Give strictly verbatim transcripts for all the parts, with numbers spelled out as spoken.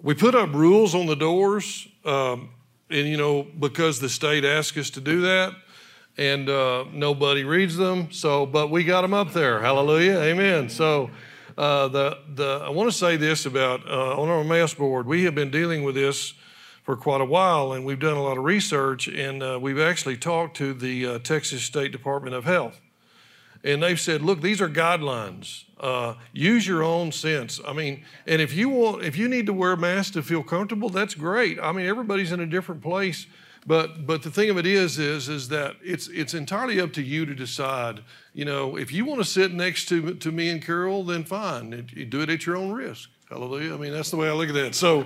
We put up rules on the doors, um, and you know, because the state asked us to do that, and uh, nobody reads them. So, but we got them up there. Hallelujah, amen. So, uh, the the I want to say this about uh, on our Emmaus board. We have been dealing with this for quite a while, and we've done a lot of research, and uh, we've actually talked to the uh, Texas State Department of Health. And they've said, look, these are guidelines. Uh, use your own sense. I mean, and if you want, if you need to wear a mask to feel comfortable, that's great. I mean, everybody's in a different place. But but the thing of it is, is, is that it's it's entirely up to you to decide. You know, if you want to sit next to, to me and Carol, then fine. It, you do it at your own risk. Hallelujah. I mean, that's the way I look at that. So,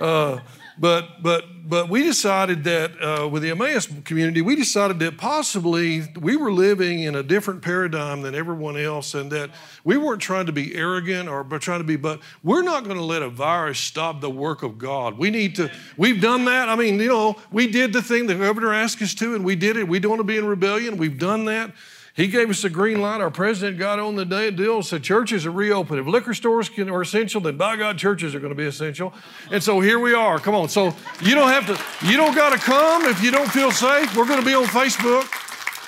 uh, but but but we decided that uh, with the Emmaus community, we decided that possibly we were living in a different paradigm than everyone else, and that we weren't trying to be arrogant or trying to be. But we're not going to let a virus stop the work of God. We need to. We've done that. I mean, you know, we did the thing the governor asked us to, and we did it. We don't want to be in rebellion. We've done that. He gave us the green light. Our president got on the day deal, said churches are reopened. If liquor stores can, are essential, then by God, churches are going to be essential. And so here we are. Come on. So you don't have to, you don't got to come if you don't feel safe. We're going to be on Facebook.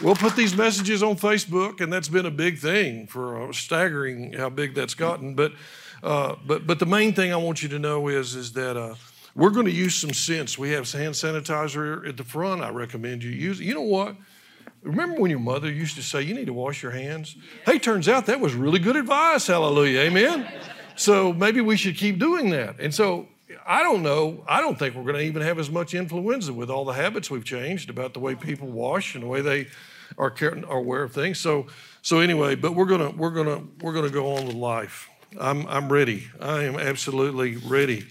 We'll put these messages on Facebook, and that's been a big thing for uh, staggering how big that's gotten. But, uh, but, but the main thing I want you to know is, is that. Uh, We're going to use some sense. We have hand sanitizer at the front. I recommend you use it. You know what? Remember when your mother used to say, you need to wash your hands? Yeah. Hey, turns out that was really good advice. Hallelujah. Amen. So maybe we should keep doing that. And so I don't know. I don't think we're going to even have as much influenza with all the habits we've changed about the way people wash and the way they are, care, are aware of things. So so anyway, but we're going to we're going to we're going to go on with life. I'm I'm ready. I am absolutely ready.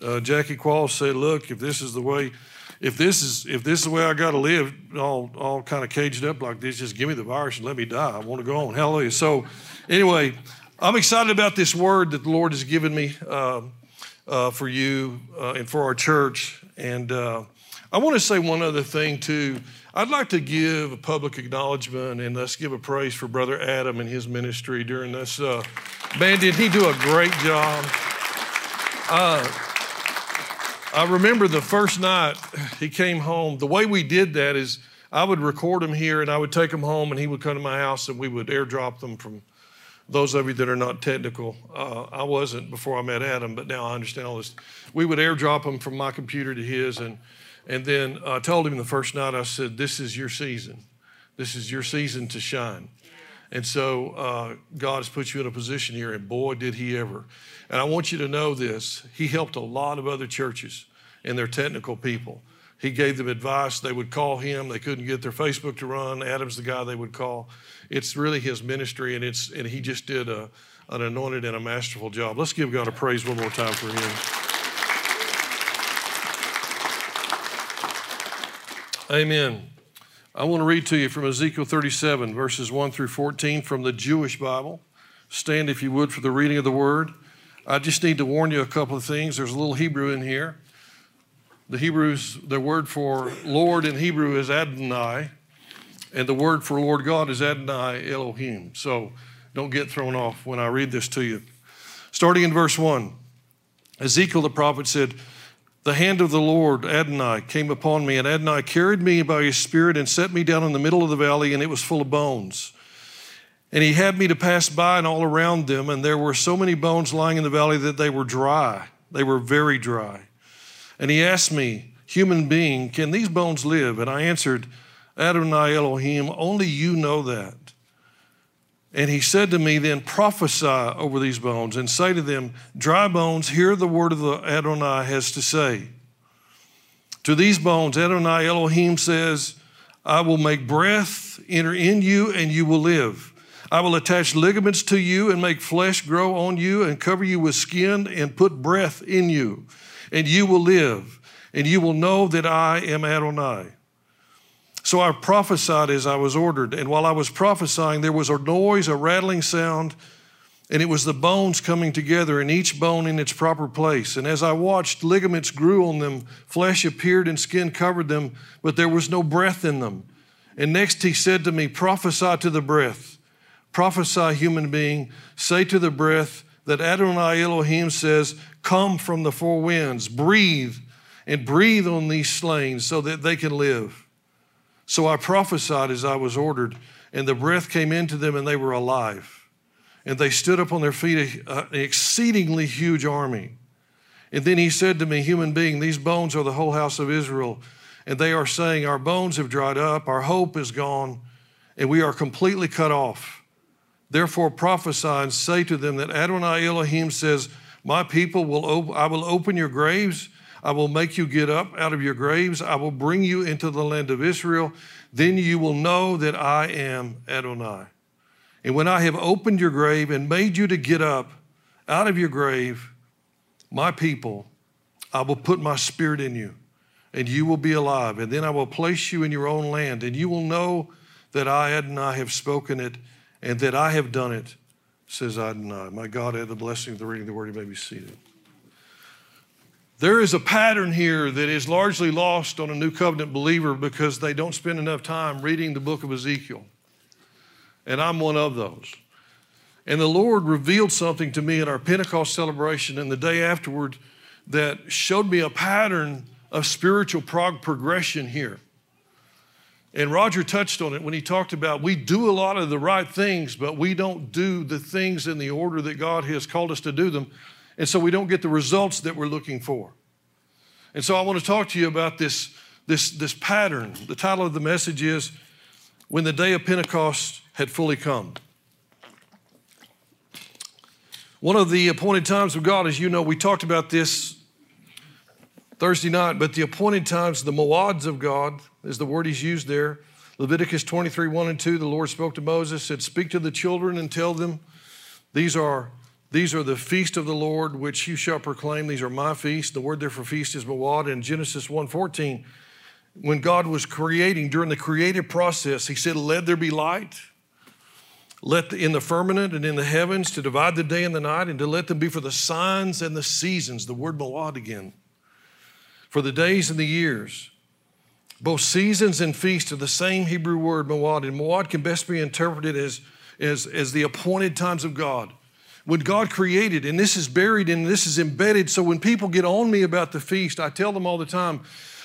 Uh, Jackie Qualls said, look, if this is the way, if this is if this is the way I got to live, all all kind of caged up like this, just give me the virus and let me die. I want to go on. Hallelujah. So anyway, I'm excited about this word that the Lord has given me uh, uh, for you uh, and for our church. And uh, I want to say one other thing, too. I'd like to give a public acknowledgement and let's give a praise for Brother Adam and his ministry during this. Uh, man, did he do a great job. Uh I remember the first night he came home. The way we did that is I would record him here and I would take him home and he would come to my house and we would airdrop them from those of you that are not technical. Uh, I wasn't before I met Adam, but now I understand all this. We would airdrop them from my computer to his. And, and then I told him the first night, I said, this is your season. This is your season to shine. And so uh, God has put you in a position here, and boy, did he ever. And I want you to know this. He helped a lot of other churches and their technical people. He gave them advice. They would call him. They couldn't get their Facebook to run. Adam's the guy they would call. It's really his ministry, and it's and he just did a, an anointed and a masterful job. Let's give God a praise one more time for him. Amen. I want to read to you from Ezekiel thirty-seven, verses one through fourteen from the Jewish Bible. Stand, if you would, for the reading of the word. I just need to warn you a couple of things. There's a little Hebrew in here. The Hebrews, the word for Lord in Hebrew is Adonai, and the word for Lord God is Adonai Elohim. So don't get thrown off when I read this to you. Starting in verse one, Ezekiel the prophet said, the hand of the Lord, Adonai, came upon me, and Adonai carried me by his spirit and set me down in the middle of the valley, and it was full of bones. And he had me to pass by and all around them, and there were so many bones lying in the valley that they were dry. They were very dry. And he asked me, human being, can these bones live? And I answered, Adonai Elohim, only you know that. And he said to me, then prophesy over these bones and say to them, dry bones, hear the word of the Adonai has to say. To these bones, Adonai Elohim says, I will make breath enter in you and you will live. I will attach ligaments to you and make flesh grow on you and cover you with skin and put breath in you. And you will live and you will know that I am Adonai. So I prophesied as I was ordered, and while I was prophesying, there was a noise, a rattling sound, and it was the bones coming together, and each bone in its proper place. And as I watched, ligaments grew on them, flesh appeared, and skin covered them, but there was no breath in them. And next he said to me, prophesy to the breath. Prophesy, human being, say to the breath, that Adonai Elohim says, come from the four winds, breathe, and breathe on these slain so that they can live. So I prophesied as I was ordered, and the breath came into them, and they were alive. And they stood up on their feet, an exceedingly huge army. And then he said to me, human being, these bones are the whole house of Israel. And they are saying, our bones have dried up, our hope is gone, and we are completely cut off. Therefore prophesy and say to them that Adonai Elohim says, my people, will op- I will open your graves, I will make you get up out of your graves, I will bring you into the land of Israel, then you will know that I am Adonai. And when I have opened your grave and made you to get up out of your grave, my people, I will put my spirit in you, and you will be alive, and then I will place you in your own land, and you will know that I, Adonai, have spoken it, and that I have done it, says Adonai. My God, add the blessing of the reading of the word. You may be seated. There is a pattern here that is largely lost on a new covenant believer because they don't spend enough time reading the book of Ezekiel, and I'm one of those. And the Lord revealed something to me at our Pentecost celebration and the day afterward that showed me a pattern of spiritual prog- progression here. And Roger touched on it when he talked about we do a lot of the right things, but we don't do the things in the order that God has called us to do them. And so we don't get the results that we're looking for. And so I want to talk to you about this, this, this pattern. The title of the message is, When the Day of Pentecost Had Fully Come. One of the appointed times of God, as you know, we talked about this Thursday night, but the appointed times, the Moeds of God, is the word he's used there. Leviticus twenty-three, one and two, the Lord spoke to Moses, said, speak to the children and tell them, these are, these are the feast of the Lord, which you shall proclaim. These are my feast. The word there for feast is Moed. In Genesis one fourteen, when God was creating, during the creative process, he said, let there be light. Let the, in the firmament and in the heavens to divide the day and the night and to let them be for the signs and the seasons, the word Moed again. For the days and the years, both seasons and feasts are the same Hebrew word, Moed. And Moed can best be interpreted as, as, as the appointed times of God. When God created, and this is buried and this is embedded, so when people get on me about the feast, I tell them all the time,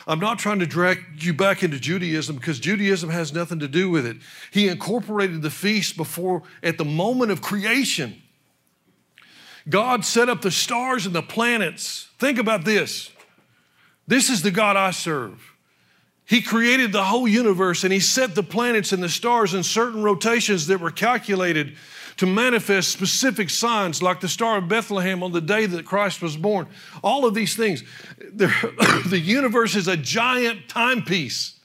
I'm not trying to drag you back into Judaism because Judaism has nothing to do with it. He incorporated the feast before, at the moment of creation. God set up the stars and the planets. Think about this. This is the God I serve. He created the whole universe and he set the planets and the stars in certain rotations that were calculated to manifest specific signs like the Star of Bethlehem on the day that Christ was born. All of these things. The universe is a giant timepiece.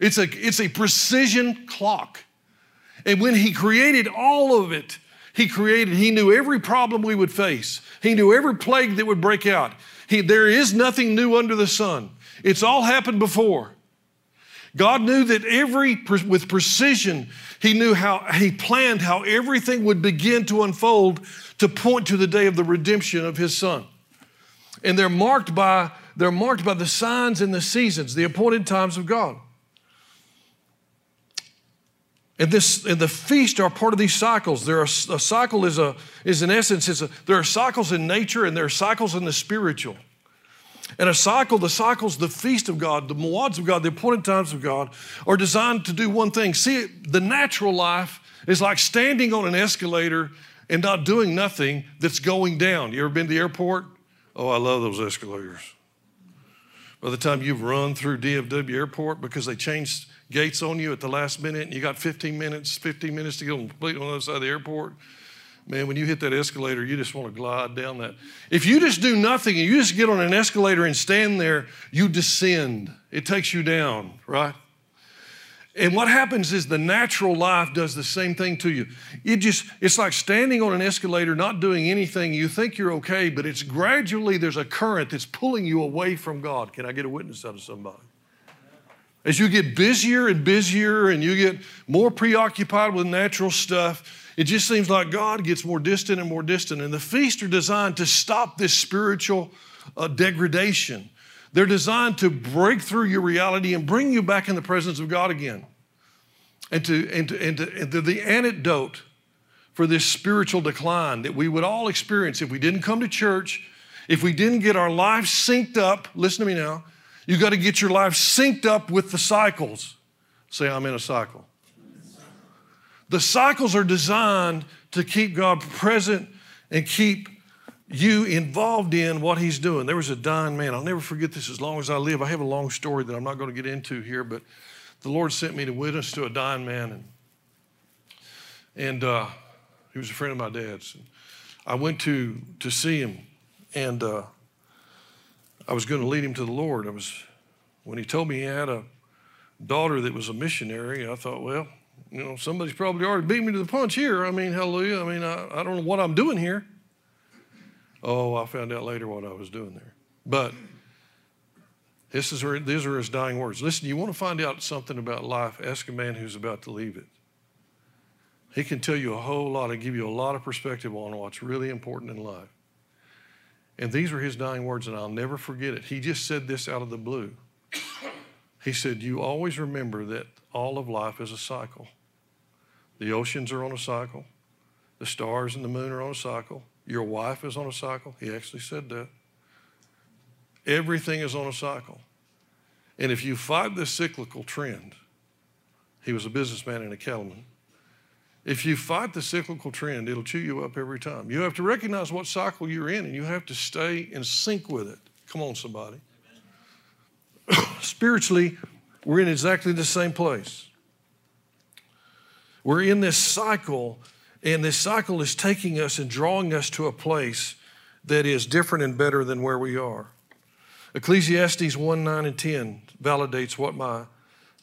It's a, it's a precision clock. And when he created all of it, he created, he knew every problem we would face. He knew every plague that would break out. He, there is nothing new under the sun. It's all happened before. God knew that every, with precision, he knew how, he planned how everything would begin to unfold to point to the day of the redemption of his son. And they're marked by, they're marked by the signs and the seasons, the appointed times of God. And this, and the feast are part of these cycles. There are, a cycle is a, is in essence, is a, there are cycles in nature and there are cycles in the spiritual. And a cycle, the cycles, the feast of God, the Moeds of God, the appointed times of God are designed to do one thing. See, the natural life is like standing on an escalator and not doing nothing that's going down. You ever been to the airport? Oh, I love those escalators. By the time you've run through D F W Airport because they changed gates on you at the last minute, and you got fifteen minutes, fifteen minutes to get on the other side of the airport. Man, when you hit that escalator, you just want to glide down that. If you just do nothing and you just get on an escalator and stand there, you descend. It takes you down, right? And what happens is the natural life does the same thing to you. It just, it's like standing on an escalator, not doing anything. You think you're okay, but it's gradually, there's a current that's pulling you away from God. Can I get a witness out of somebody? As you get busier and busier and you get more preoccupied with natural stuff, it just seems like God gets more distant and more distant. And the feasts are designed to stop this spiritual uh, degradation. They're designed to break through your reality and bring you back in the presence of God again. And to, and to, and to, and to the antidote for this spiritual decline that we would all experience if we didn't come to church, if we didn't get our life synced up. Listen to me now. You got to get your life synced up with the cycles. Say, I'm in a cycle. The cycles are designed to keep God present and keep you involved in what he's doing. There was a dying man. I'll never forget this as long as I live. I have a long story that I'm not going to get into here, but the Lord sent me to witness to a dying man, and and uh, he was a friend of my dad's. I went to to see him, and uh, I was going to lead him to the Lord. I was when he told me he had a daughter that was a missionary. I thought, well, you know, somebody's probably already beat me to the punch here. I mean, hallelujah. I mean, I, I don't know what I'm doing here. Oh, I found out later what I was doing there. But this is her, these are his dying words. Listen, you want to find out something about life, ask a man who's about to leave it. He can tell you a whole lot and give you a lot of perspective on what's really important in life. And these were his dying words, and I'll never forget it. He just said this out of the blue. He said, you always remember that all of life is a cycle. The oceans are on a cycle. The stars and the moon are on a cycle. Your wife is on a cycle. He actually said that. Everything is on a cycle. And if you fight this cyclical trend, he was a businessman and a cattleman. If you fight the cyclical trend, it'll chew you up every time. You have to recognize what cycle you're in, and you have to stay in sync with it. Come on, somebody. Spiritually, we're in exactly the same place. We're in this cycle, and this cycle is taking us and drawing us to a place that is different and better than where we are. Ecclesiastes one, nine, and ten validates what my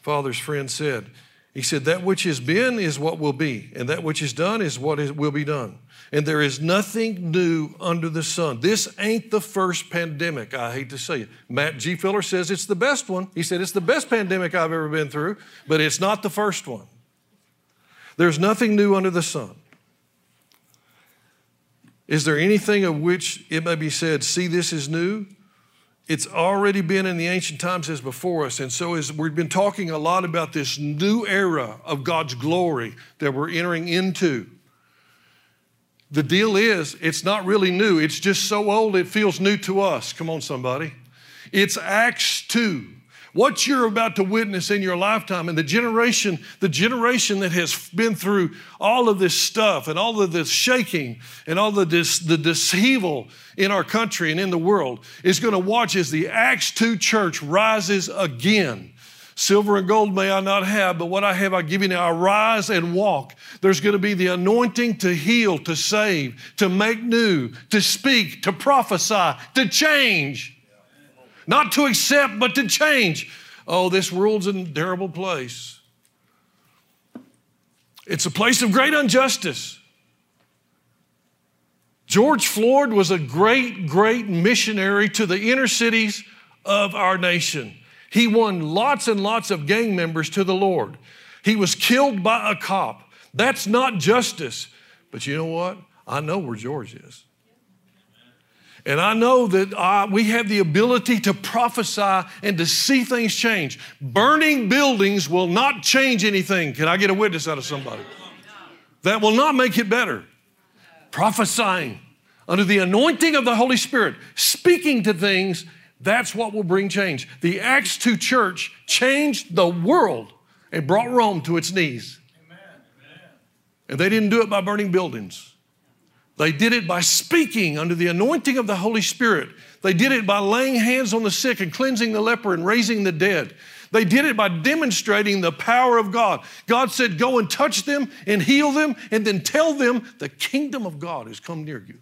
father's friend said. He said, that which has been is what will be, and that which is done is what is, will be done. And there is nothing new under the sun. This ain't the first pandemic, I hate to say it. Matt G. Filler says it's the best one. He said it's the best pandemic I've ever been through, but it's not the first one. There's nothing new under the sun. Is there anything of which it may be said, see, this is new? It's already been in the ancient times as before us. And so as we've been talking a lot about this new era of God's glory that we're entering into. The deal is, it's not really new. It's just so old it feels new to us. Come on, somebody. It's Acts two. What you're about to witness in your lifetime and the generation, the generation that has been through all of this stuff and all of this shaking and all of this, the disheaval in our country and in the world is going to watch as the Acts two church rises again. Silver and gold may I not have, but what I have I give you now. I rise and walk. There's going to be the anointing to heal, to save, to make new, to speak, to prophesy, to change. Not to accept, but to change. Oh, this world's a terrible place. It's a place of great injustice. George Floyd was a great, great missionary to the inner cities of our nation. He won lots and lots of gang members to the Lord. He was killed by a cop. That's not justice. But you know what? I know where George is. And I know that uh, we have the ability to prophesy and to see things change. Burning buildings will not change anything. Can I get a witness out of somebody? That will not make it better. Prophesying under the anointing of the Holy Spirit, speaking to things, that's what will bring change. The Acts two church changed the world and brought Rome to its knees. And they didn't do it by burning buildings. They did it by speaking under the anointing of the Holy Spirit. They did it by laying hands on the sick and cleansing the leper and raising the dead. They did it by demonstrating the power of God. God said, go and touch them and heal them and then tell them the kingdom of God has come near you.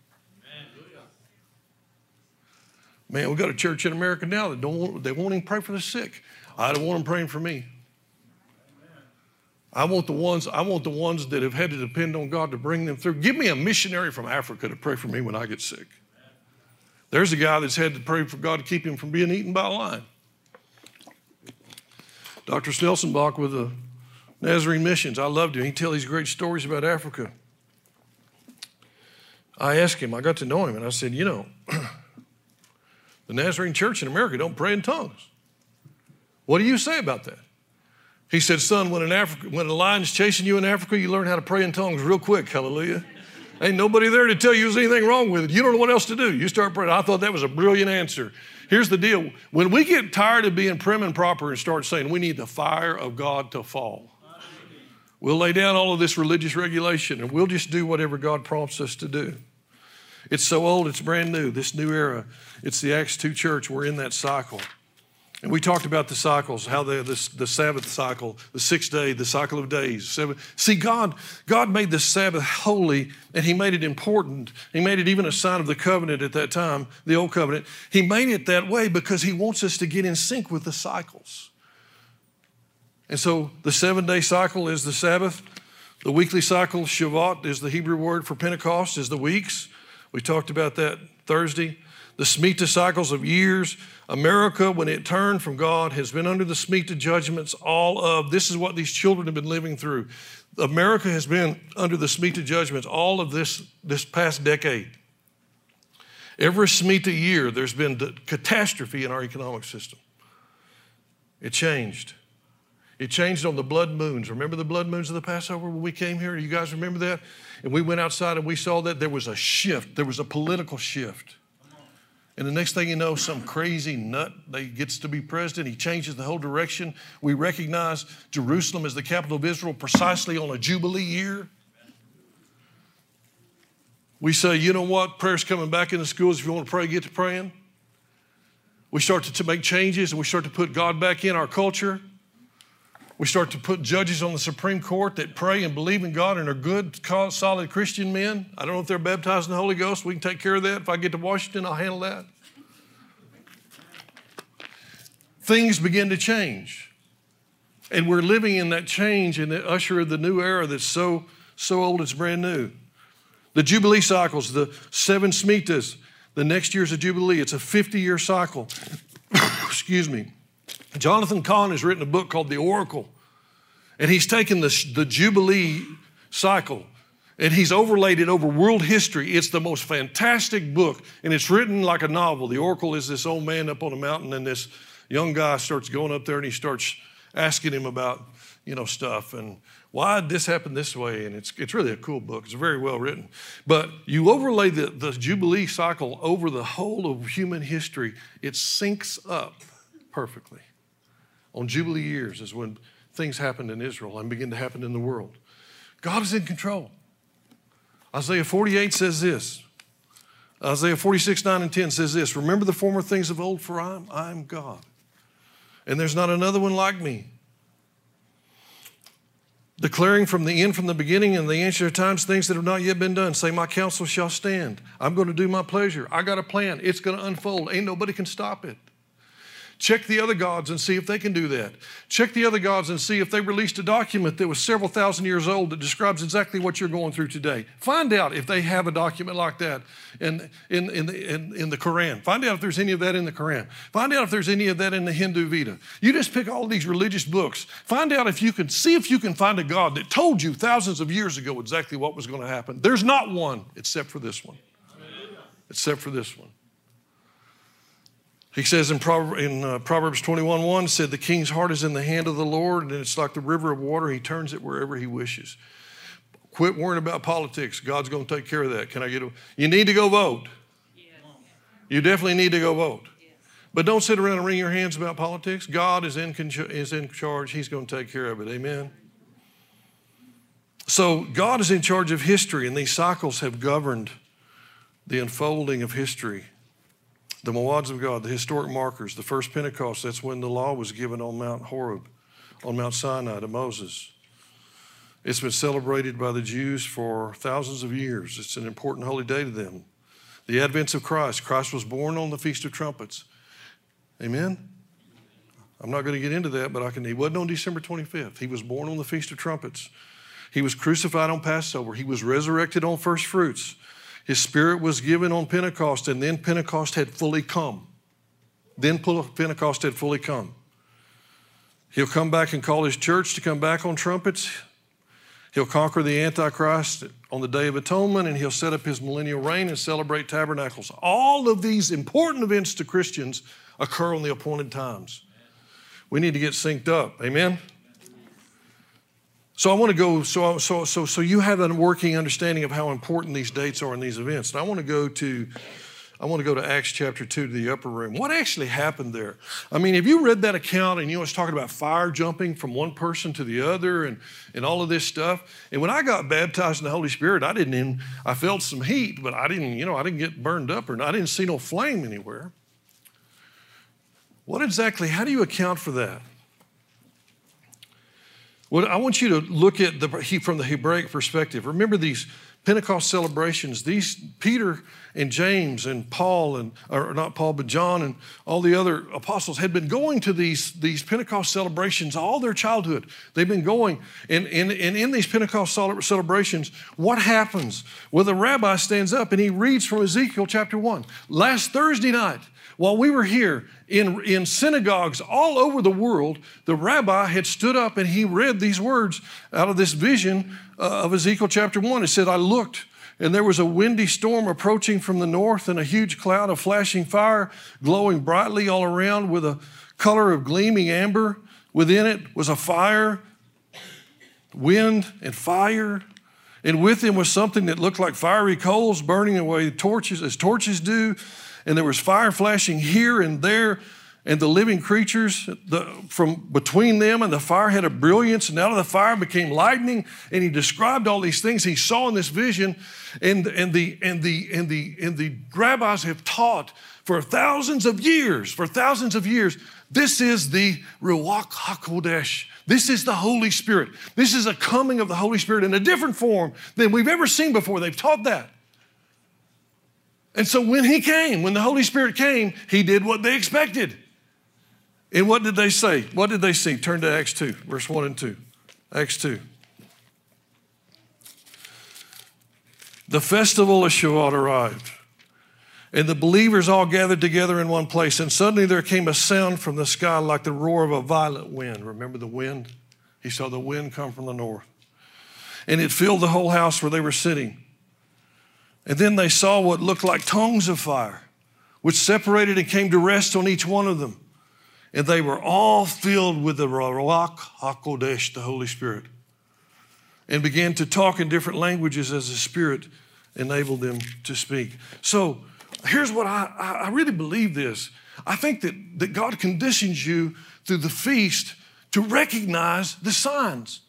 Man, we've got a church in America now that don't want, they won't even pray for the sick. I don't want them praying for me. I want the ones, I want the ones that have had to depend on God to bring them through. Give me a missionary from Africa to pray for me when I get sick. There's a guy that's had to pray for God to keep him from being eaten by a lion. Doctor Stelzenbach with the Nazarene Missions, I loved him. He tells these great stories about Africa. I asked him, I got to know him, and I said, you know, the Nazarene church in America don't pray in tongues. What do you say about that? He said, son, when an, Africa, when a lion's chasing you in Africa, you learn how to pray in tongues real quick. Hallelujah. Ain't nobody there to tell you there's anything wrong with it. You don't know what else to do. You start praying. I thought that was a brilliant answer. Here's the deal. When we get tired of being prim and proper and start saying we need the fire of God to fall, we'll lay down all of this religious regulation and we'll just do whatever God prompts us to do. It's so old, it's brand new, this new era. It's the Acts two church. We're in that cycle. And we talked about the cycles, how the, the, the Sabbath cycle, the sixth day, the cycle of days. Seven. See, God, God made the Sabbath holy, and he made it important. He made it even a sign of the covenant at that time, the old covenant. He made it that way because he wants us to get in sync with the cycles. And so the seven-day cycle is the Sabbath. The weekly cycle, Shavuot, is the Hebrew word for Pentecost, is the weeks. We talked about that Thursday. The shmita cycles of years. America, when it turned from God, has been under the shmita judgments all of, this is what these children have been living through. America has been under the shmita judgments all of this, this past decade. Every shmita year, there's been catastrophe in our economic system. It changed. It changed on the blood moons. Remember the blood moons of the Passover when we came here? You guys remember that? And we went outside and we saw that there was a shift. There was a political shift. And the next thing you know, some crazy nut they gets to be president. He changes the whole direction. We recognize Jerusalem as the capital of Israel precisely on a Jubilee year. We say, you know what? Prayer's coming back in the schools. If you want to pray, get to praying. We start to make changes and we start to put God back in our culture. We start to put judges on the Supreme Court that pray and believe in God and are good, solid Christian men. I don't know if they're baptized in the Holy Ghost. We can take care of that. If I get to Washington, I'll handle that. Things begin to change. And we're living in that change in the usher of the new era that's so, so old it's brand new. The Jubilee cycles, the seven shmitas, the next year's a Jubilee. It's a fifty-year cycle. Excuse me. Jonathan Cahn has written a book called The Oracle, and he's taken the, the Jubilee cycle, and he's overlaid it over world history. It's the most fantastic book, and it's written like a novel. The Oracle is this old man up on a mountain, and this young guy starts going up there, and he starts asking him about, you know, stuff, and why did this happen this way, and it's, it's really a cool book. It's very well written. But you overlay the, the Jubilee cycle over the whole of human history. It syncs up perfectly. On Jubilee years is when things happened in Israel and begin to happen in the world. God is in control. Isaiah forty-eight says this. Isaiah forty-six, nine and ten says this. Remember the former things of old, for I am, I am God. And there's not another one like me. Declaring from the end, from the beginning, and the ancient times, things that have not yet been done. Say, my counsel shall stand. I'm going to do my pleasure. I got a plan. It's going to unfold. Ain't nobody can stop it. Check the other gods and see if they can do that. Check the other gods and see if they released a document that was several thousand years old that describes exactly what you're going through today. Find out if they have a document like that in, in, in, the, in, in the Quran. Find out if there's any of that in the Quran. Find out if there's any of that in the Hindu Veda. You just pick all these religious books. Find out if you can, see if you can find a God that told you thousands of years ago exactly what was going to happen. There's not one except for this one. Amen. Except for this one. He says in, Prover- in uh, Proverbs twenty-one, one, said the king's heart is in the hand of the Lord, and it's like the river of water. He turns it wherever he wishes. Quit worrying about politics. God's going to take care of that. Can I get a, you need to go vote. Yes. You definitely need to go vote. Yes. But don't sit around and wring your hands about politics. God is in, con- is in charge. He's going to take care of it. Amen. So God is in charge of history, and these cycles have governed the unfolding of history. The Moeds of God, the historic markers, the first Pentecost, that's when the law was given on Mount Horeb, on Mount Sinai to Moses. It's been celebrated by the Jews for thousands of years. It's an important holy day to them. The advent of Christ. Christ was born on the Feast of Trumpets. Amen? I'm not going to get into that, but I can. He wasn't on December twenty-fifth. He was born on the Feast of Trumpets. He was crucified on Passover. He was resurrected on first fruits. His spirit was given on Pentecost, and then Pentecost had fully come. Then Pentecost had fully come. He'll come back and call his church to come back on trumpets. He'll conquer the Antichrist on the Day of Atonement, and he'll set up his millennial reign and celebrate tabernacles. All of these important events to Christians occur on the appointed times. We need to get synced up. Amen? So I want to go, so, so, so, so you have a working understanding of how important these dates are in these events. And I want to go to, I want to go to Acts chapter two, to the upper room. What actually happened there? I mean, if you read that account and you know it's talking about fire jumping from one person to the other and, and all of this stuff. And when I got baptized in the Holy Spirit, I didn't even, I felt some heat, but I didn't, you know, I didn't get burned up or I didn't see no flame anywhere. What exactly, how do you account for that? Well, I want you to look at the from the Hebraic perspective. Remember these Pentecost celebrations. These Peter and James and Paul and or not Paul, but John and all the other apostles had been going to these, these Pentecost celebrations all their childhood. They've been going, and, and, and in these Pentecost celebrations, what happens? Well, the rabbi stands up and he reads from Ezekiel chapter one. Last Thursday night, while we were here in, in synagogues all over the world, the rabbi had stood up and he read these words out of this vision uh, of Ezekiel chapter one. It said, I looked and there was a windy storm approaching from the north and a huge cloud of flashing fire glowing brightly all around with a color of gleaming amber. Within it was a fire, wind and fire. And with him was something that looked like fiery coals burning away torches as torches do. And there was fire flashing here and there, and the living creatures the, from between them and the fire had a brilliance, and out of the fire became lightning. And he described all these things he saw in this vision, and, and, the, and, the, and, the, and the rabbis have taught for thousands of years, for thousands of years, this is the Ruach HaKodesh. This is the Holy Spirit. This is a coming of the Holy Spirit in a different form than we've ever seen before. They've taught that. And so when he came, when the Holy Spirit came, he did what they expected. And what did they say? What did they see? Turn to Acts two, verse one and two. Acts two. The festival of Shavuot arrived, and the believers all gathered together in one place. And suddenly there came a sound from the sky like the roar of a violent wind. Remember the wind? He saw the wind come from the north. And it filled the whole house where they were sitting. And then they saw what looked like tongues of fire, which separated and came to rest on each one of them. And they were all filled with the Ruach HaKodesh, the Holy Spirit, and began to talk in different languages as the Spirit enabled them to speak. So here's what I, I really believe this. I think that, that God conditions you through the feast to recognize the signs.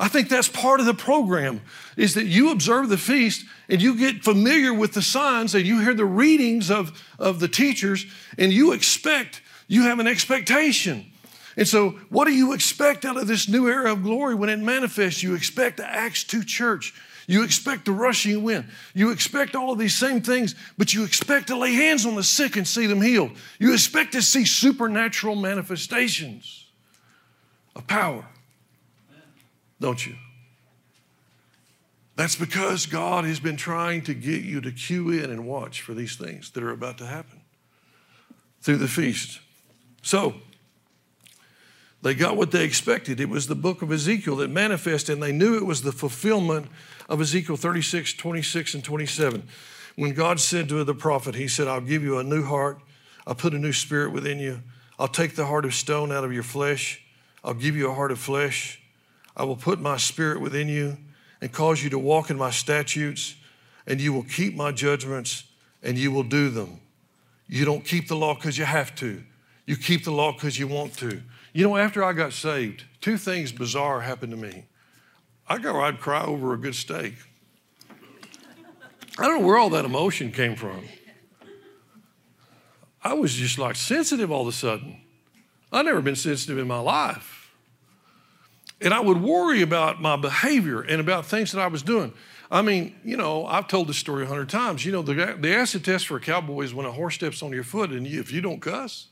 I think that's part of the program, is that you observe the feast and you get familiar with the signs and you hear the readings of, of the teachers and you expect, you have an expectation. And so what do you expect out of this new era of glory when it manifests? You expect the Acts two church. You expect the rushing wind. You expect all of these same things, but you expect to lay hands on the sick and see them healed. You expect to see supernatural manifestations of power. Don't you? That's because God has been trying to get you to cue in and watch for these things that are about to happen through the feast. So they got what they expected. It was the book of Ezekiel that manifested, and they knew it was the fulfillment of Ezekiel thirty-six, twenty-six, and twenty-seven. When God said to the prophet, he said, I'll give you a new heart. I'll put a new spirit within you. I'll take the heart of stone out of your flesh. I'll give you a heart of flesh. I will put my spirit within you and cause you to walk in my statutes, and you will keep my judgments and you will do them. You don't keep the law because you have to. You keep the law because you want to. You know, after I got saved, two things bizarre happened to me. I go, I'd cry over a good steak. I don't know where all that emotion came from. I was just like sensitive all of a sudden. I've never been sensitive in my life. And I would worry about my behavior and about things that I was doing. I mean, you know, I've told this story a hundred times. You know, the, the acid test for a cowboy is when a horse steps on your foot and you, if you don't cuss,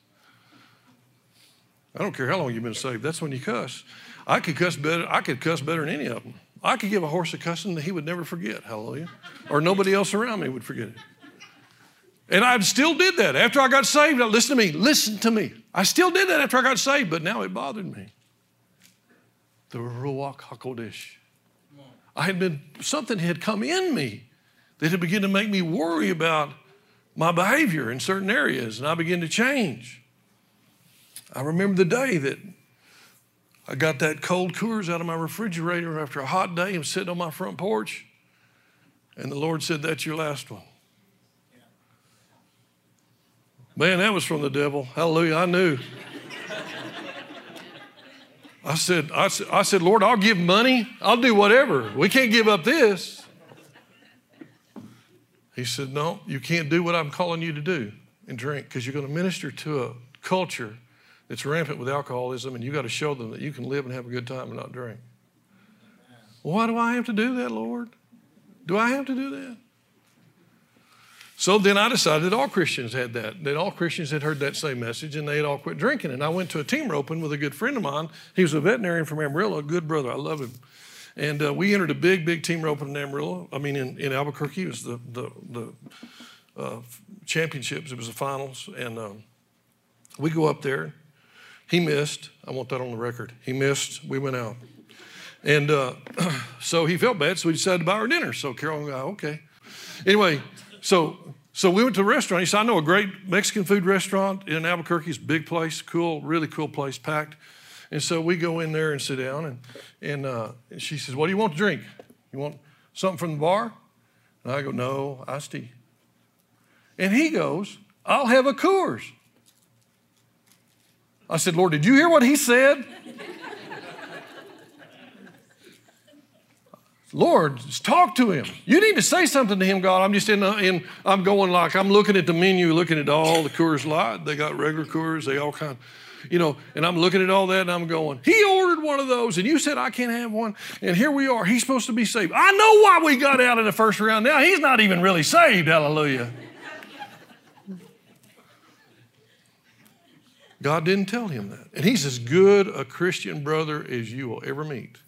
I don't care how long you've been saved, that's when you cuss. I could cuss better, I could cuss better than any of them. I could give a horse a cussing that he would never forget, hallelujah, or nobody else around me would forget it. And I still did that after I got saved. Now, listen to me, listen to me. I still did that after I got saved, but now it bothered me. The Ruach HaKodesh. I had been, something had come in me that had begun to make me worry about my behavior in certain areas, and I began to change. I remember the day that I got that cold Coors out of my refrigerator after a hot day. I'm sitting on my front porch. And the Lord said, that's your last one. Man, that was from the devil. Hallelujah, I knew. I said, I said, I said, Lord, I'll give money. I'll do whatever. We can't give up this. He said, no, you can't do what I'm calling you to do and drink, because you're going to minister to a culture that's rampant with alcoholism, and you got to show them that you can live and have a good time and not drink. Well, why do I have to do that, Lord? Do I have to do that? So then I decided all Christians had that, that all Christians had heard that same message, and they had all quit drinking. And I went to a team roping with a good friend of mine. He was a veterinarian from Amarillo, a good brother. I love him. And uh, we entered a big, big team roping in Amarillo. I mean, in, in Albuquerque, it was the, the, the uh, championships. It was the finals. And um, we go up there. He missed. I want that on the record. He missed. We went out. And uh, so he felt bad, so we decided to buy our dinner. So Carol and I, okay. Anyway, so so we went to the restaurant. He said, I know a great Mexican food restaurant in Albuquerque. It's a big place, cool, really cool place, packed. And so we go in there and sit down, and, and uh, she says, what do you want to drink? You want something from the bar? And I go, no, iced tea. And he goes, I'll have a Coors. I said, Lord, did you hear what he said? Lord, just talk to him. You need to say something to him, God. I'm just in, a, in I'm going like, I'm looking at the menu, looking at all the Coors Light. They got regular Coors, they all kind of, you know, and I'm looking at all that and I'm going, he ordered one of those and you said I can't have one. And here we are, he's supposed to be saved. I know why we got out of the first round now. He's not even really saved, hallelujah. God didn't tell him that. And he's as good a Christian brother as you will ever meet.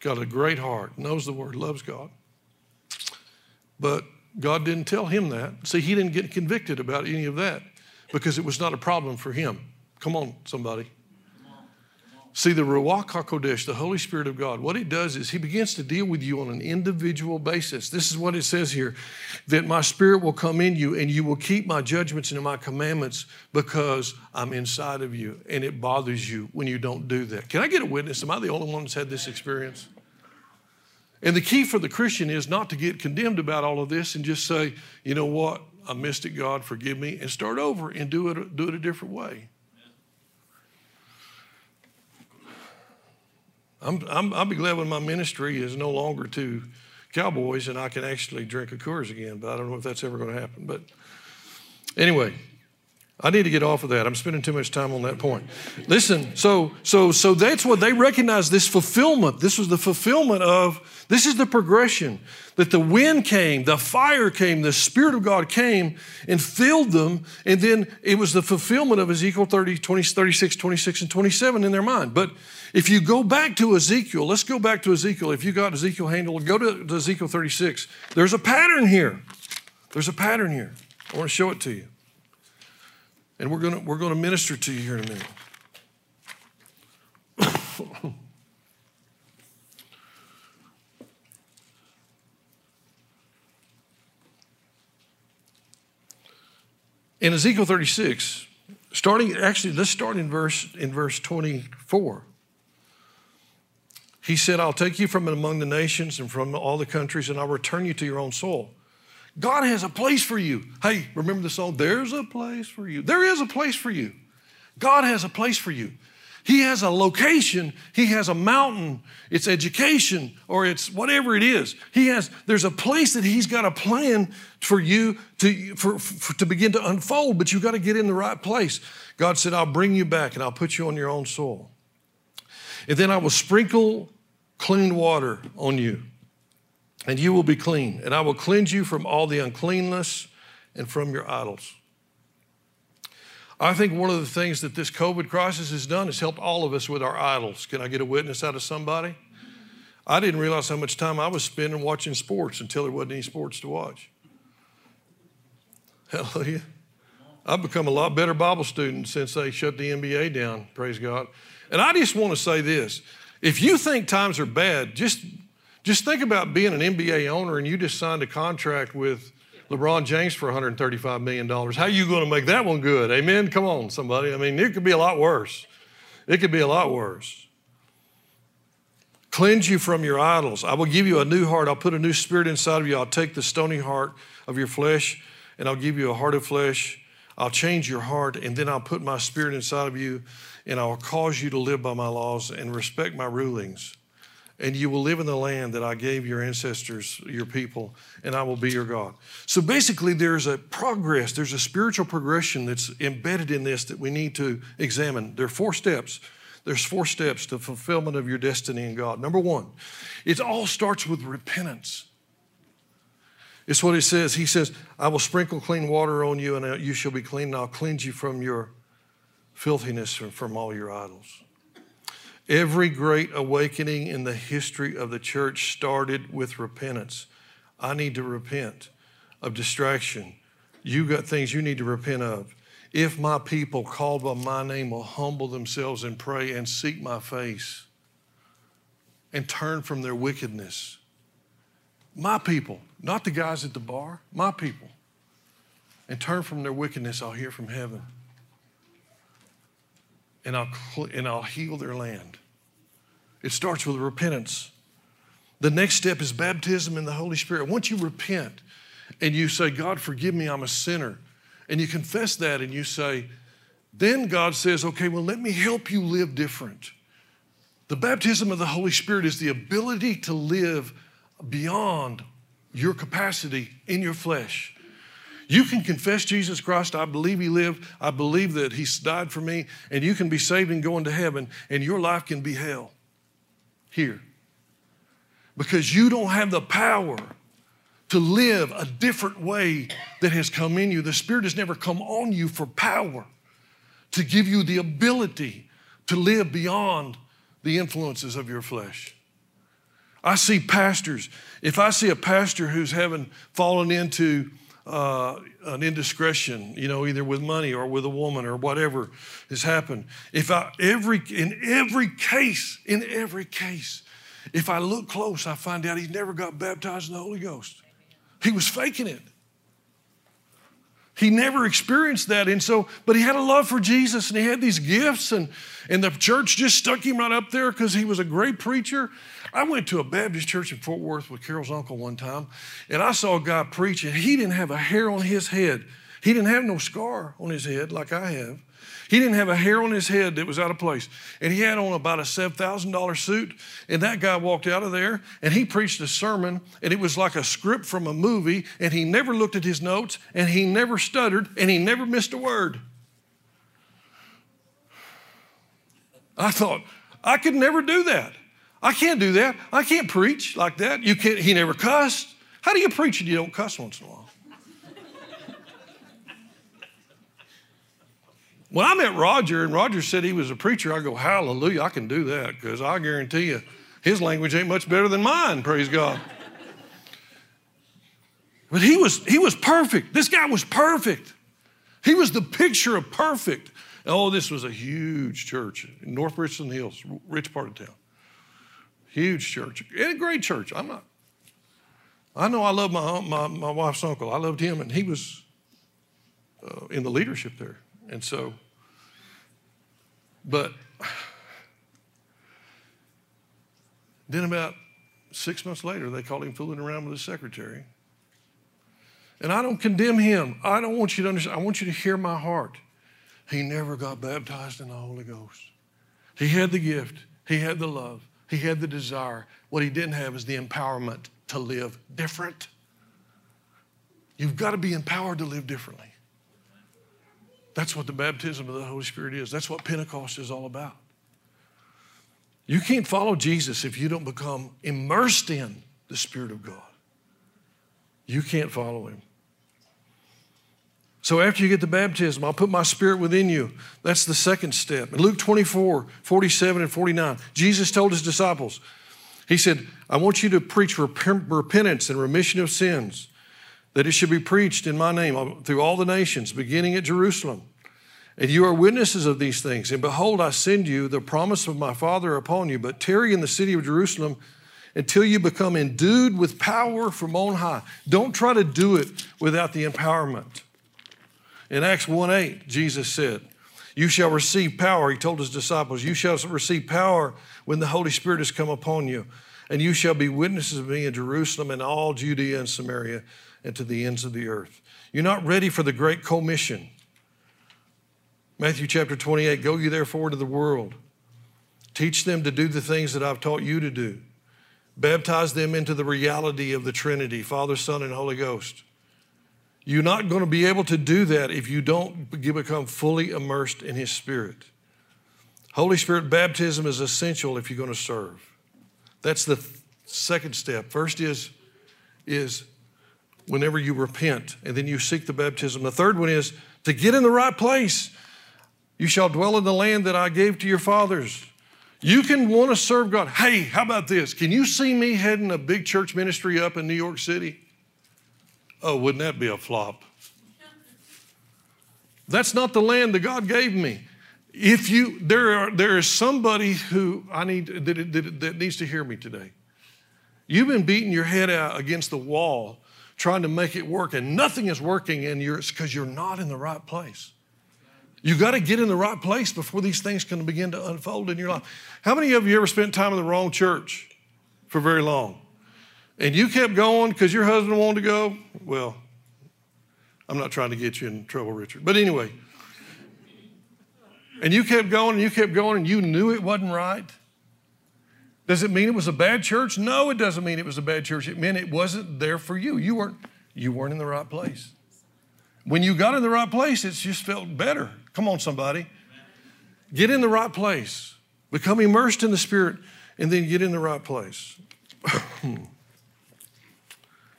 Got a great heart, knows the word, loves God. But God didn't tell him that. See, he didn't get convicted about any of that because it was not a problem for him. Come on, somebody. Come on, come on. See, the Ruach HaKodesh, the Holy Spirit of God, what he does is he begins to deal with you on an individual basis. This is what it says here, that my spirit will come in you and you will keep my judgments and my commandments because I'm inside of you, and it bothers you when you don't do that. Can I get a witness? Am I the only one that's had this experience? And the key for the Christian is not to get condemned about all of this and just say, you know what, I missed it, God, forgive me, and start over and do it, do it a different way. I'm, I'm, I'll be glad when my ministry is no longer to cowboys and I can actually drink a Coors again, but I don't know if that's ever going to happen. But anyway, I need to get off of that. I'm spending too much time on that point. Listen, so so so that's what they recognize, this fulfillment. This was the fulfillment of, this is the progression, that the wind came, the fire came, the Spirit of God came and filled them, and then it was the fulfillment of Ezekiel thirty, twenty, thirty-six, twenty-six, and twenty-seven in their mind. But if you go back to Ezekiel, let's go back to Ezekiel. If you got Ezekiel handled, go to, to Ezekiel thirty-six. There's a pattern here. There's a pattern here. I want to show it to you. And we're gonna we're gonna minister to you here in a minute. In Ezekiel thirty-six, starting actually, let's start in verse in verse twenty-four. He said, I'll take you from among the nations and from all the countries, and I'll return you to your own soil. God has a place for you. Hey, remember the song, there's a place for you. There is a place for you. God has a place for you. He has a location. He has a mountain. It's education or it's whatever it is. He has, there's a place that he's got a plan for you to, for, for, to begin to unfold, but you've got to get in the right place. God said, I'll bring you back and I'll put you on your own soil. And then I will sprinkle clean water on you, and you will be clean, and I will cleanse you from all the uncleanness and from your idols. I think one of the things that this COVID crisis has done is helped all of us with our idols. Can I get a witness out of somebody? I didn't realize how much time I was spending watching sports until there wasn't any sports to watch. Hallelujah. I've become a lot better Bible student since they shut the N B A down, praise God. And I just want to say this. If you think times are bad, just... Just think about being an N B A owner and you just signed a contract with LeBron James for one hundred thirty-five million dollars. How are you going to make that one good? Amen? Come on, somebody. I mean, it could be a lot worse. It could be a lot worse. Cleanse you from your idols. I will give you a new heart. I'll put a new spirit inside of you. I'll take the stony heart of your flesh, and I'll give you a heart of flesh. I'll change your heart, and then I'll put my spirit inside of you, and I'll cause you to live by my laws and respect my rulings. And you will live in the land that I gave your ancestors, your people, and I will be your God. So basically there's a progress, there's a spiritual progression that's embedded in this that we need to examine. There are four steps. There's four steps to fulfillment of your destiny in God. Number one, it all starts with repentance. It's what it says. He says, I will sprinkle clean water on you and you shall be clean, and I'll cleanse you from your filthiness and from all your idols. Every great awakening in the history of the church started with repentance. I need to repent of distraction. You got things you need to repent of. If my people called by my name will humble themselves and pray and seek my face and turn from their wickedness. My people, not the guys at the bar, my people. And turn from their wickedness, I'll hear from heaven. And I'll, and I'll heal their land. It starts with repentance. The next step is baptism in the Holy Spirit. Once you repent and you say, God, forgive me, I'm a sinner. And you confess that and you say, then God says, okay, well, let me help you live different. The baptism of the Holy Spirit is the ability to live beyond your capacity in your flesh. You can confess Jesus Christ, I believe he lived, I believe that he died for me, and you can be saved and go into heaven, and your life can be hell here. Because you don't have the power to live a different way that has come in you. The Spirit has never come on you for power to give you the ability to live beyond the influences of your flesh. I see pastors, if I see a pastor who's having fallen into Uh, an indiscretion, you know, either with money or with a woman or whatever has happened. If I, every, in every case, in every case, if I look close, I find out he never got baptized in the Holy Ghost. He was faking it. He never experienced that. And so, but he had a love for Jesus and he had these gifts, and, and the church just stuck him right up there because he was a great preacher. I went to a Baptist church in Fort Worth with Carol's uncle one time, and I saw a guy preach and he didn't have a hair on his head. He didn't have no scar on his head like I have. He didn't have a hair on his head that was out of place. And he had on about a seven thousand dollar suit, and that guy walked out of there and he preached a sermon, and it was like a script from a movie, and he never looked at his notes, and he never stuttered, and he never missed a word. I thought, I could never do that. I can't do that. I can't preach like that. You can't. He never cussed. How do you preach if you don't cuss once in a while? When I met Roger, and Roger said he was a preacher, I go, hallelujah, I can do that, because I guarantee you his language ain't much better than mine, praise God. But he was, he was perfect. This guy was perfect. He was the picture of perfect. Oh, this was a huge church in North Richland Hills, rich part of town. Huge church, and a great church. I'm not, I know I love my, my, my wife's uncle. I loved him, and he was uh, in the leadership there. And so, but then about six months later, they caught him fooling around with his secretary. And I don't condemn him. I don't want you to understand. I want you to hear my heart. He never got baptized in the Holy Ghost. He had the gift. He had the love. He had the desire. What he didn't have is the empowerment to live different. You've got to be empowered to live differently. That's what the baptism of the Holy Spirit is. That's what Pentecost is all about. You can't follow Jesus if you don't become immersed in the Spirit of God. You can't follow him. So after you get the baptism, I'll put my spirit within you. That's the second step. In Luke twenty-four, forty-seven and forty-nine, Jesus told his disciples, he said, I want you to preach rep- repentance and remission of sins, that it should be preached in my name through all the nations, beginning at Jerusalem. And you are witnesses of these things. And behold, I send you the promise of my Father upon you, but tarry in the city of Jerusalem until you become endued with power from on high. Don't try to do it without the empowerment. In Acts one eight, Jesus said, You shall receive power. He told his disciples, you shall receive power when the Holy Spirit has come upon you. And you shall be witnesses of me in Jerusalem and all Judea and Samaria and to the ends of the earth. You're not ready for the great commission. Matthew chapter twenty-eight, go you therefore to the world. Teach them to do the things that I've taught you to do. Baptize them into the reality of the Trinity, Father, Son, and Holy Ghost. You're not going to be able to do that if you don't become fully immersed in his Spirit. Holy Spirit baptism is essential if you're going to serve. That's the second step. First is, is whenever you repent and then you seek the baptism. The third one is to get in the right place. You shall dwell in the land that I gave to your fathers. You can want to serve God. Hey, how about this? Can you see me heading a big church ministry up in New York City? Oh, wouldn't that be a flop? That's not the land that God gave me. If you, there are, there is somebody who I need, that, that, that needs to hear me today. You've been beating your head out against the wall, trying to make it work, and nothing is working, and you're, it's because you're not in the right place. You got to get in the right place before these things can begin to unfold in your life. How many of you ever spent time in the wrong church for very long? And you kept going because your husband wanted to go? Well, I'm not trying to get you in trouble, Richard. But anyway, and you kept going and you kept going and you knew it wasn't right. Does it mean it was a bad church? No, it doesn't mean it was a bad church. It meant it wasn't there for you. You weren't, you weren't in the right place. When you got in the right place, it just felt better. Come on, somebody. Get in the right place. Become immersed in the Spirit and then get in the right place.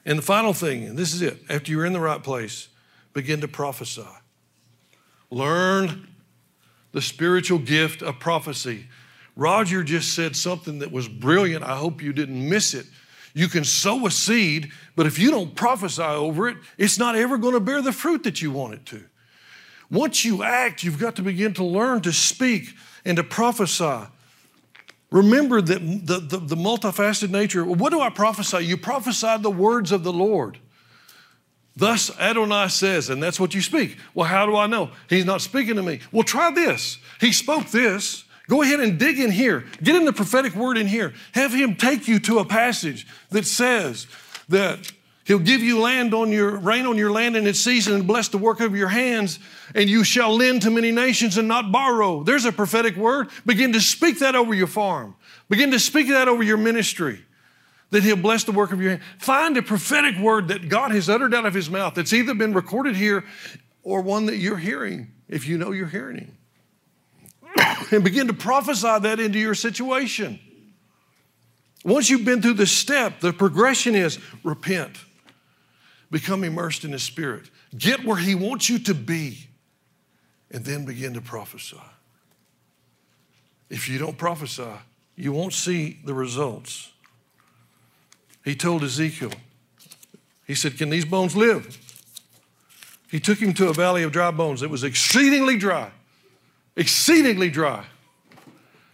And the final thing, and this is it, after you're in the right place, begin to prophesy. Learn the spiritual gift of prophecy. Roger just said something that was brilliant. I hope you didn't miss it. You can sow a seed, but if you don't prophesy over it, it's not ever going to bear the fruit that you want it to. Once you act, you've got to begin to learn to speak and to prophesy. Remember that the, the, the multifaceted nature. What do I prophesy? You prophesy the words of the Lord. Thus Adonai says, and that's what you speak. Well, how do I know? He's not speaking to me. Well, try this. He spoke this. Go ahead and dig in here. Get in the prophetic word in here. Have him take you to a passage that says that he'll give you land on your, rain on your land in its season and bless the work of your hands, and you shall lend to many nations and not borrow. There's a prophetic word. Begin to speak that over your farm. Begin to speak that over your ministry, that he'll bless the work of your hands. Find a prophetic word that God has uttered out of his mouth that's either been recorded here or one that you're hearing, if you know you're hearing him. And begin to prophesy that into your situation. Once you've been through the step, the progression is repent. Become immersed in his Spirit. Get where he wants you to be. And then begin to prophesy. If you don't prophesy, you won't see the results. He told Ezekiel, he said, can these bones live? He took him to a valley of dry bones. It was exceedingly dry. Exceedingly dry.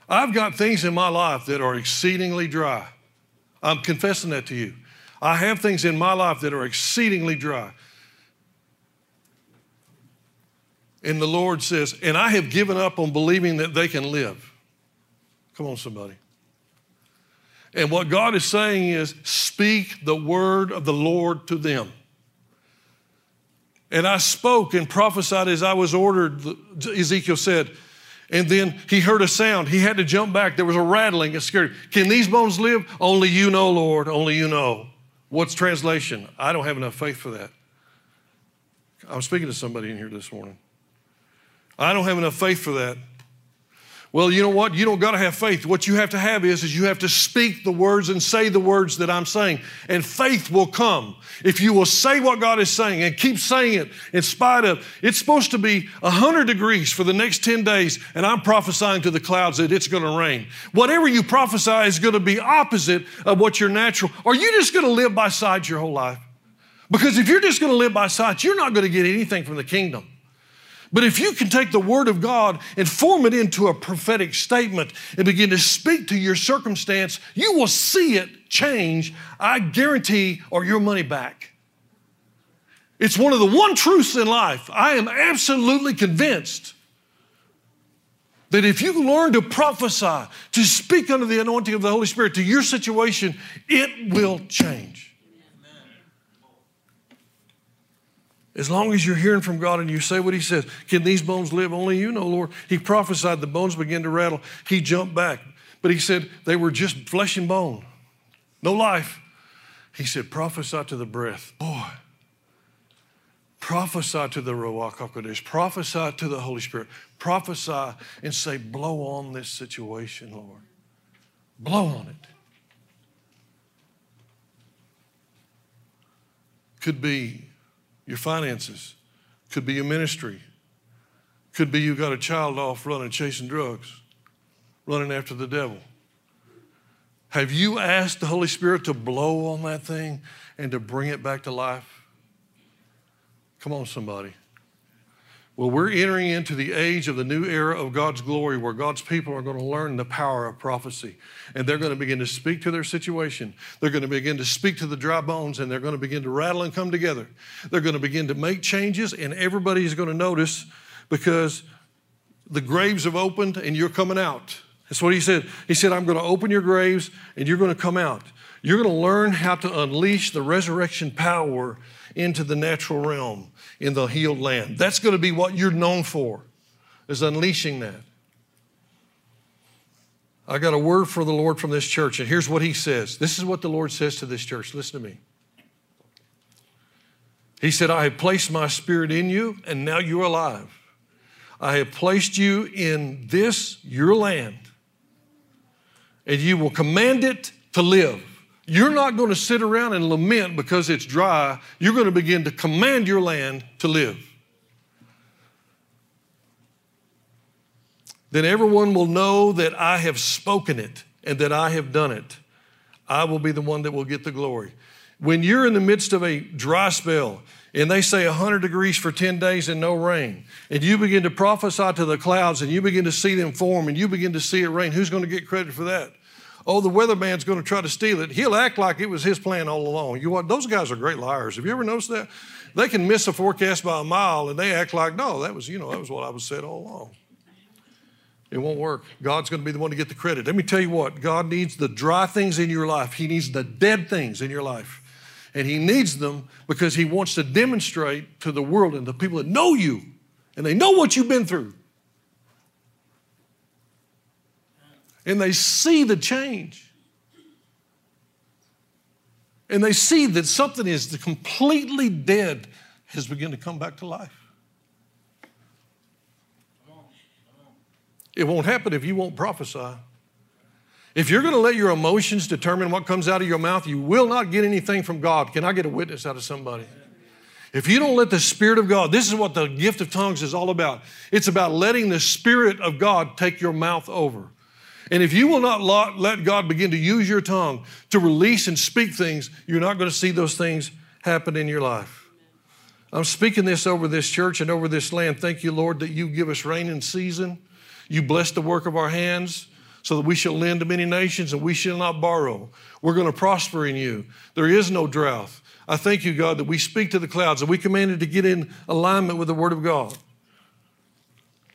I've got things in my life that are exceedingly dry. I'm confessing that to you. I have things in my life that are exceedingly dry. And the Lord says, and I have given up on believing that they can live. Come on, somebody. And what God is saying is, speak the word of the Lord to them. And I spoke and prophesied as I was ordered, Ezekiel said. And then he heard a sound. He had to jump back. There was a rattling. It scared him. Can these bones live? Only you know, Lord. Only you know. What's translation? I don't have enough faith for that. I'm speaking to somebody in here this morning. I don't have enough faith for that. Well, you know what? You don't got to have faith. What you have to have is, is you have to speak the words and say the words that I'm saying. And faith will come if you will say what God is saying and keep saying it in spite of. It's supposed to be one hundred degrees for the next ten days, and I'm prophesying to the clouds that it's going to rain. Whatever you prophesy is going to be opposite of what your natural. Are you just going to live by sight your whole life? Because if you're just going to live by sight, you're not going to get anything from the kingdom. But if you can take the word of God and form it into a prophetic statement and begin to speak to your circumstance, you will see it change, I guarantee, or your money back. It's one of the one truths in life. I am absolutely convinced that if you learn to prophesy, to speak under the anointing of the Holy Spirit to your situation, it will change. As long as you're hearing from God and you say what he says, can these bones live? Only you know, Lord. He prophesied, the bones began to rattle. He jumped back. But he said they were just flesh and bone, no life. He said, prophesy to the breath. Boy, prophesy to the Ruach HaKodesh. Prophesy to the Holy Spirit. Prophesy and say, blow on this situation, Lord. Blow on it. Could be your finances, could be your ministry, could be you got a child off running, chasing drugs, running after the devil. Have you asked the Holy Spirit to blow on that thing and to bring it back to life? Come on, somebody. Well, we're entering into the age of the new era of God's glory, where God's people are going to learn the power of prophecy. And they're going to begin to speak to their situation. They're going to begin to speak to the dry bones, and they're going to begin to rattle and come together. They're going to begin to make changes, and everybody's going to notice, because the graves have opened and you're coming out. That's what he said. He said, I'm going to open your graves and you're going to come out. You're going to learn how to unleash the resurrection power into the natural realm, in the healed land. That's going to be what you're known for, is unleashing that. I got a word for the Lord from this church, and here's what he says. This is what the Lord says to this church. Listen to me. He said, I have placed my spirit in you, and now you're alive. I have placed you in this, your land, and you will command it to live. You're not going to sit around and lament because it's dry. You're going to begin to command your land to live. Then everyone will know that I have spoken it and that I have done it. I will be the one that will get the glory. When you're in the midst of a dry spell, and they say one hundred degrees for ten days and no rain, and you begin to prophesy to the clouds and you begin to see them form and you begin to see it rain, who's going to get credit for that? Oh, the weatherman's going to try to steal it. He'll act like it was his plan all along. You know what? Those guys are great liars. Have you ever noticed that? They can miss a forecast by a mile, and they act like, no, that was, you know, that was what I was said all along. It won't work. God's going to be the one to get the credit. Let me tell you what. God needs the dry things in your life. He needs the dead things in your life. And he needs them because he wants to demonstrate to the world and the people that know you, and they know what you've been through. And they see the change. And they see that something is completely dead has begun to come back to life. It won't happen if you won't prophesy. If you're going to let your emotions determine what comes out of your mouth, you will not get anything from God. Can I get a witness out of somebody? If you don't let the Spirit of God, this is what the gift of tongues is all about. It's about letting the Spirit of God take your mouth over. And if you will not let God begin to use your tongue to release and speak things, you're not going to see those things happen in your life. I'm speaking this over this church and over this land. Thank you, Lord, that you give us rain in season. You bless the work of our hands so that we shall lend to many nations and we shall not borrow. We're going to prosper in you. There is no drought. I thank you, God, that we speak to the clouds and we command it to get in alignment with the Word of God.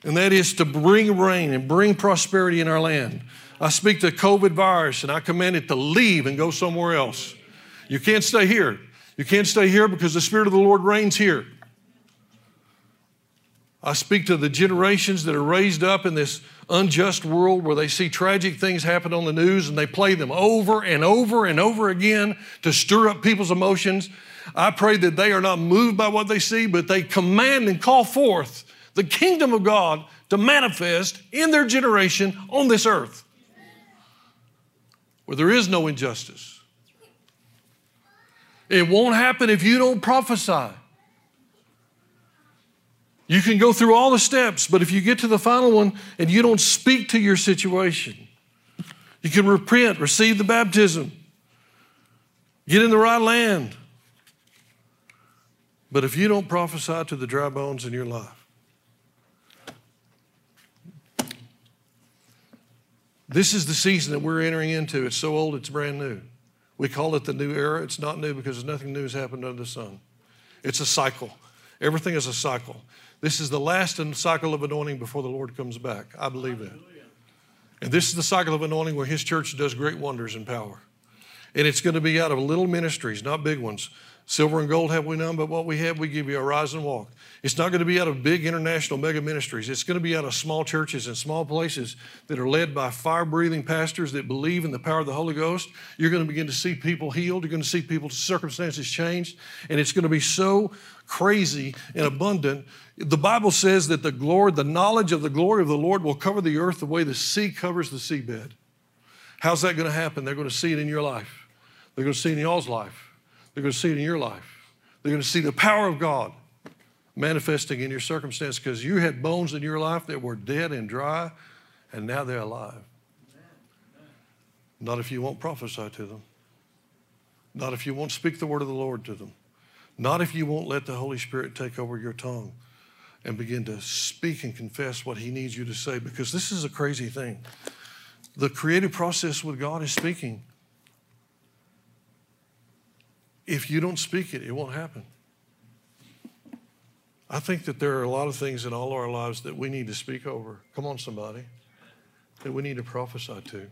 And that is to bring rain and bring prosperity in our land. I speak to COVID virus, and I command it to leave and go somewhere else. You can't stay here. You can't stay here because the Spirit of the Lord reigns here. I speak to the generations that are raised up in this unjust world where they see tragic things happen on the news and they play them over and over and over again to stir up people's emotions. I pray that they are not moved by what they see, but they command and call forth the kingdom of God to manifest in their generation on this earth where there is no injustice. It won't happen if you don't prophesy. You can go through all the steps, but if you get to the final one and you don't speak to your situation, you can repent, receive the baptism, get in the right land. But if you don't prophesy to the dry bones in your life, this is the season that we're entering into. It's so old, it's brand new. We call it the new era. It's not new because nothing new has happened under the sun. It's a cycle. Everything is a cycle. This is the last and cycle of anointing before the Lord comes back. I believe that. And this is the cycle of anointing where his church does great wonders and power. And it's going to be out of little ministries, not big ones. Silver and gold have we none, but what we have we give you. Arise and walk. It's not going to be out of big international mega ministries. It's going to be out of small churches and small places that are led by fire-breathing pastors that believe in the power of the Holy Ghost. You're going to begin to see people healed. You're going to see people's circumstances changed. And it's going to be so crazy and abundant. The Bible says that the glory, the knowledge of the glory of the Lord will cover the earth the way the sea covers the seabed. How's that going to happen? They're going to see it in your life. They're going to see it in y'all's life. They're going to see it in your life. They're going to see the power of God manifesting in your circumstance because you had bones in your life that were dead and dry, and now they're alive. Amen. Not if you won't prophesy to them. Not if you won't speak the word of the Lord to them. Not if you won't let the Holy Spirit take over your tongue and begin to speak and confess what he needs you to say, because this is a crazy thing. The creative process with God is speaking. If you don't speak it, it won't happen. I think that there are a lot of things in all our lives that we need to speak over. Come on, somebody. That we need to prophesy to.